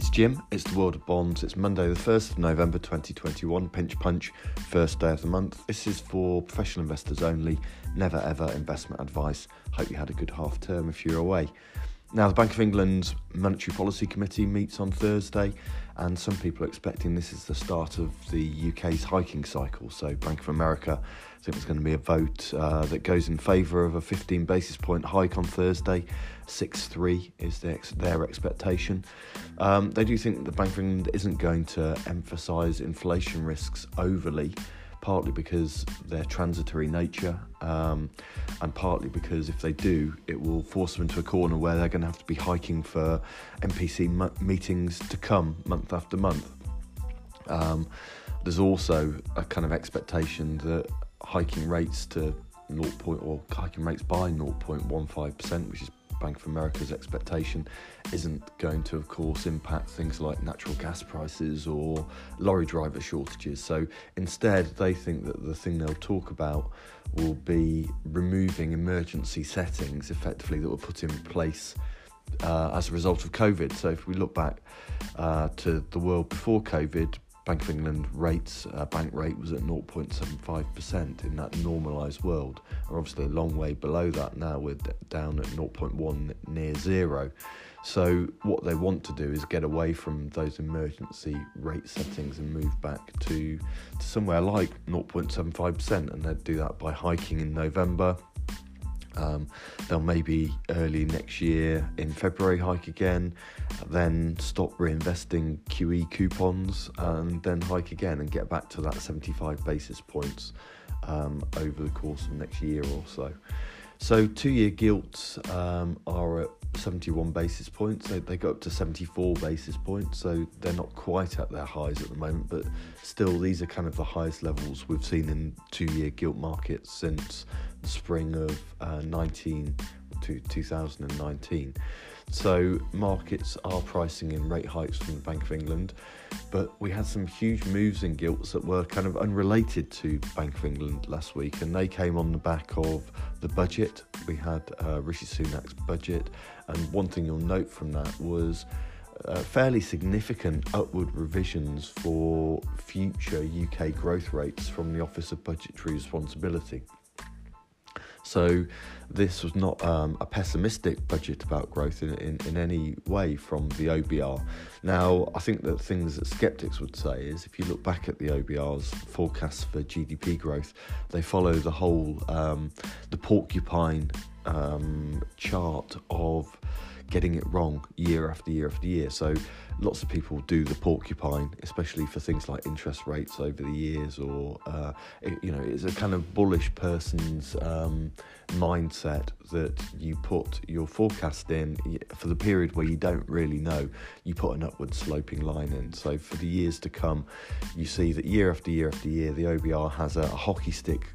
It's Jim, it's the World of Bonds, it's Monday the 1st of November 2021, Pinch, first day of the month. This is for professional investors only, never ever investment advice. Hope you had a good half term if you're away. Now the Bank of England's Monetary Policy Committee meets on Thursday and some people are expecting this is the start of the UK's hiking cycle. So Bank of America, I think there's going to be a vote that goes in favour of a 15 basis point hike on Thursday. 6.3 is their expectation. They do think the Bank of England isn't going to emphasise inflation risks overly, partly because they're transitory nature and partly because if they do, it will force them into a corner where they're going to have to be hiking for MPC meetings to come month after month. There's also a kind of expectation that hiking rates by 0.15%, which is Bank of America's expectation, isn't going to, of course, impact things like natural gas prices or lorry driver shortages. So instead, they think that the thing they'll talk about will be removing emergency settings, effectively, that were put in place as a result of COVID. So if we look back to the world before COVID, Bank of England bank rate was at 0.75% in that normalised world. We're obviously a long way below that now. We're down at 0.1, near zero. So what they want to do is get away from those emergency rate settings and move back to somewhere like 0.75%, and they'd do that by hiking in November. They'll maybe early next year in February hike again, then stop reinvesting QE coupons and then hike again and get back to that 75 basis points over the course of next year or so. So 2-year gilts are at 71 basis points. They go up to 74 basis points, so they're not quite at their highs at the moment, but still these are kind of the highest levels we've seen in 2-year gilt markets since the spring of 2019. So markets are pricing in rate hikes from the Bank of England, but we had some huge moves in gilts that were kind of unrelated to Bank of England last week, and they came on the back of the budget. We had Rishi Sunak's budget, and one thing you'll note from that was fairly significant upward revisions for future UK growth rates from the Office of Budgetary Responsibility. So this was not a pessimistic budget about growth in any way from the OBR. Now, I think that things that sceptics would say is if you look back at the OBR's forecasts for GDP growth, they follow the whole, the porcupine chart of getting it wrong year after year after year. So lots of people do the porcupine, especially for things like interest rates over the years, or it's a kind of bullish person's mindset that you put your forecast in for the period where you don't really know. You put an upward sloping line in. So for the years to come, you see that year after year after year, the OBR has a hockey stick.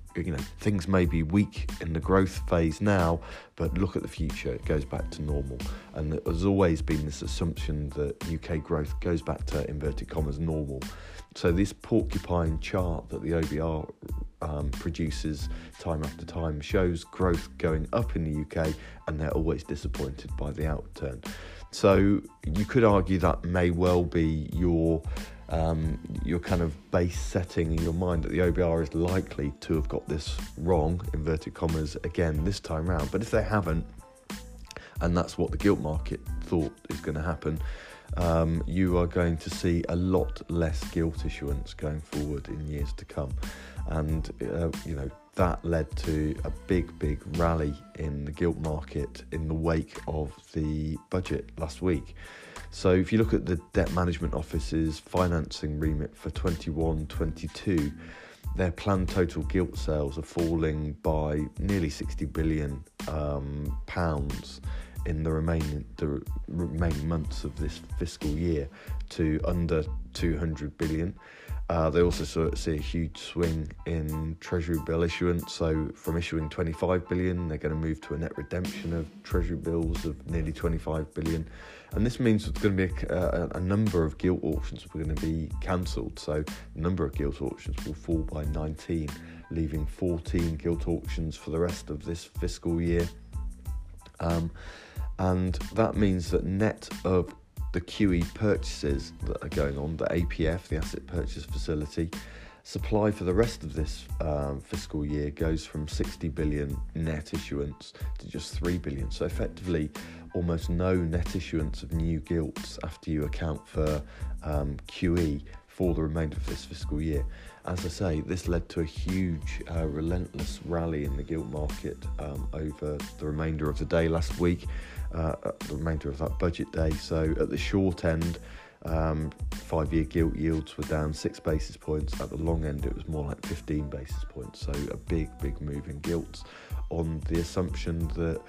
Things may be weak in the growth phase now, but look at the future, it goes back to normal. And there's always been this assumption that UK growth goes back to, inverted commas, normal. So this porcupine chart that the OBR produces time after time shows growth going up in the UK, and they're always disappointed by the outturn. So you could argue that may well be your kind of base setting in your mind that the OBR is likely to have got this wrong, inverted commas, again this time round. But if they haven't, and that's what the gilt market thought is going to happen, you are going to see a lot less gilt issuance going forward in years to come. And, that led to a big rally in the gilt market in the wake of the budget last week. So if you look at the Debt Management Office's financing remit for 21-22, their planned total gilt sales are falling by nearly 60 billion pounds in the remaining months of this fiscal year to under 200 billion. They also see a huge swing in Treasury bill issuance. So from issuing 25 billion, they're going to move to a net redemption of Treasury bills of nearly 25 billion. And this means there's going to be a number of gilt auctions are going to be cancelled. So the number of gilt auctions will fall by 19, leaving 14 gilt auctions for the rest of this fiscal year. And that means that net of the QE purchases that are going on, the APF, the Asset Purchase Facility, supply for the rest of this fiscal year goes from 60 billion net issuance to just 3 billion. So effectively, almost no net issuance of new gilts after you account for QE for the remainder of this fiscal year. As I say, this led to a huge, relentless rally in the gilt market over the remainder of the day last week, the remainder of that budget day. So at the short end, 5-year gilt yields were down 6 basis points. At the long end, it was more like 15 basis points. So a big move in gilts on the assumption that,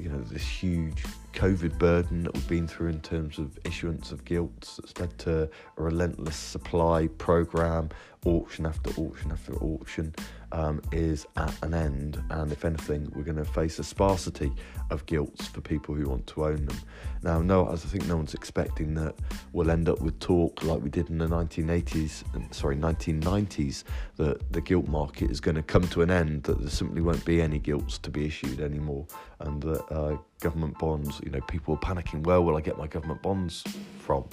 you know, this huge COVID burden that we've been through in terms of issuance of gilts that's led to a relentless supply program, auction after auction after auction, is at an end. And if anything, we're going to face a sparsity of gilts for people who want to own them. Now, as I think no one's expecting that we'll end up with talk like we did in the 1990s, that the gilt market is going to come to an end, that there simply won't be any gilts to be issued anymore, and that government bonds, you know, people are panicking, where will I get my government bonds from?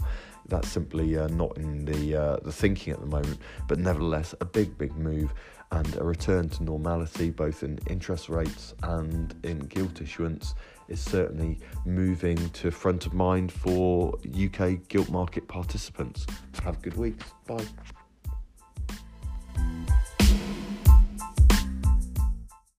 That's simply not in the thinking at the moment, but nevertheless a big move and a return to normality both in interest rates and in gilt issuance is certainly moving to front of mind for UK gilt market participants. Have a good week. Bye.